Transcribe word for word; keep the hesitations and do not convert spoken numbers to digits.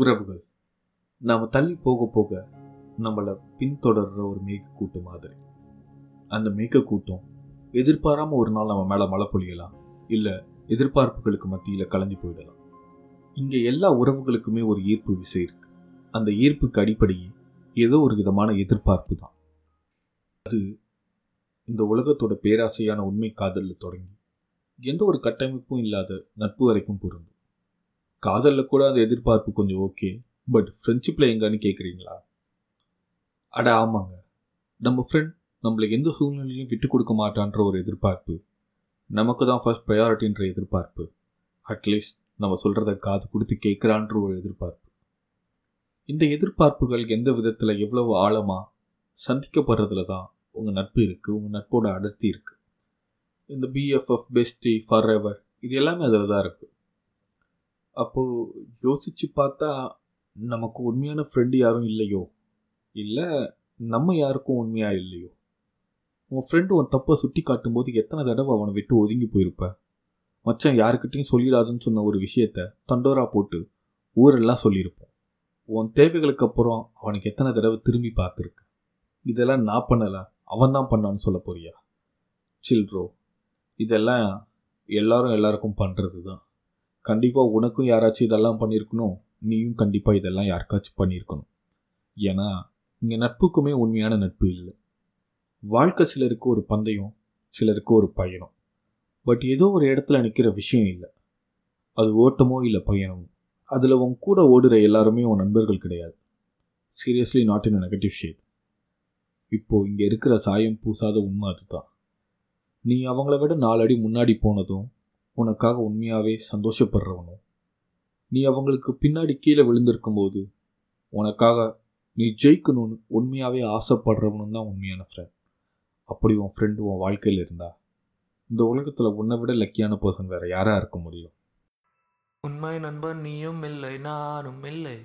உறவுகள் நாம் தள்ளி போக போக நம்மளை பின்தொடர்ற ஒரு மேகக்கூட்டம் மாதிரி. அந்த மேகக்கூட்டம் எதிர்பாராமல் ஒரு நாள் நம்ம மேலே மழை பொழியலாம், இல்லை எதிர்பார்ப்புகளுக்கு மத்தியில் கலந்து போயிடலாம். இங்கே எல்லா உறவுகளுக்குமே ஒரு ஈர்ப்பு விசை இருக்குது. அந்த ஈர்ப்புக்கு அடிப்படையே ஏதோ ஒரு விதமான எதிர்பார்ப்பு தான். அது இந்த உலகத்தோட பேராசையான உண்மை காதலில் தொடங்கி எந்த ஒரு கட்டமைப்பும் இல்லாத நட்பு வரைக்கும் பொருந்தும். காதலில் கூட அந்த எதிர்பார்ப்பு கொஞ்சம் ஓகே, பட் ஃப்ரெண்ட்ஷிப்பில் எங்கன்னு கேட்குறீங்களா? அட ஆமாங்க, நம்ம ஃப்ரெண்ட் நம்மளை எந்த சூழ்நிலையும் விட்டு கொடுக்க மாட்டான்ற ஒரு எதிர்பார்ப்பு, நமக்கு தான் ஃபர்ஸ்ட் ப்ரையாரிட்டின்ற எதிர்பார்ப்பு, அட்லீஸ்ட் நம்ம சொல்கிறத காது கொடுத்து கேட்குறான்ற ஒரு எதிர்பார்ப்பு. இந்த எதிர்பார்ப்புகள் எந்த விதத்தில் எவ்வளவு ஆழமாக சந்திக்கப்படுறதுல தான் உங்கள் நட்பு இருக்குது, உங்கள் நட்போட அடர்த்தி இருக்குது. இந்த பிஎஃப்எஃப், பெஸ்டி, ஃபார் எவர், இது எல்லாமே அதில் தான் இருக்குது. அப்போது யோசித்து பார்த்தா நமக்கு உண்மையான ஃப்ரெண்டு யாரும் இல்லையோ, இல்லை நம்ம யாருக்கும் உண்மையாக இல்லையோ. உன் ஃப்ரெண்டு உன் தப்பை சுட்டி காட்டும்போது எத்தனை தடவை அவனை விட்டு ஒதுங்கி போயிருப்ப? மச்சான் யாருக்கிட்டையும் சொல்லிடாதுன்னு சொன்ன ஒரு விஷயத்த தண்டோரா போட்டு ஊரெல்லாம் சொல்லியிருப்போம். உன் தேவைகளுக்கு அப்புறம் அவனுக்கு எத்தனை தடவை திரும்பி பார்த்துருக்க? இதெல்லாம் நான் பண்ணலை, அவன் தான் பண்ணான்னு சொல்ல போறியா? சில்ட்ரோ, இதெல்லாம் எல்லாரும் எல்லாருக்கும் பண்ணுறது தான். கண்டிப்பாக உனக்கும் யாராச்சும் இதெல்லாம் பண்ணியிருக்கணும், நீயும் கண்டிப்பாக இதெல்லாம் யாருக்காச்சும் பண்ணியிருக்கணும். ஏன்னா இங்கே நட்புக்குமே உண்மையான நட்பு இல்லை. வாழ்க்கை சிலருக்கு ஒரு பந்தயம், சிலருக்கு ஒரு பயணம். பட் ஏதோ ஒரு இடத்துல நிற்கிற விஷயம் இல்லை, அது ஓட்டமோ இல்லை பயணமோ. அதில் உன் கூட ஓடுற எல்லாருமே உன் நண்பர்கள் கிடையாது. Seriously, not in a negative shade. இப்போது இங்கே இருக்கிற சாயம் பூசாத உண்மை அதுதான். நீ அவங்கள விட நாலு அடி முன்னாடி போனதும் உனக்காக உண்மையாகவே சந்தோஷப்படுறவனும், நீ அவங்களுக்கு பின்னாடி கீழே விழுந்திருக்கும்போது உனக்காக நீ ஜெயிக்கணும்னு உண்மையாகவே ஆசைப்படுறவனும் தான் உண்மையான ஃப்ரெண்ட். அப்படி உன் ஃப்ரெண்டு உன் வாழ்க்கையில் இருந்தா இந்த உலகத்தில் உன்னை விட லக்கியான பர்சன் வேறு யாராக இருக்க முடியும்? உண்மை நண்பன் நீயும் இல்லை, நானும் இல்லை.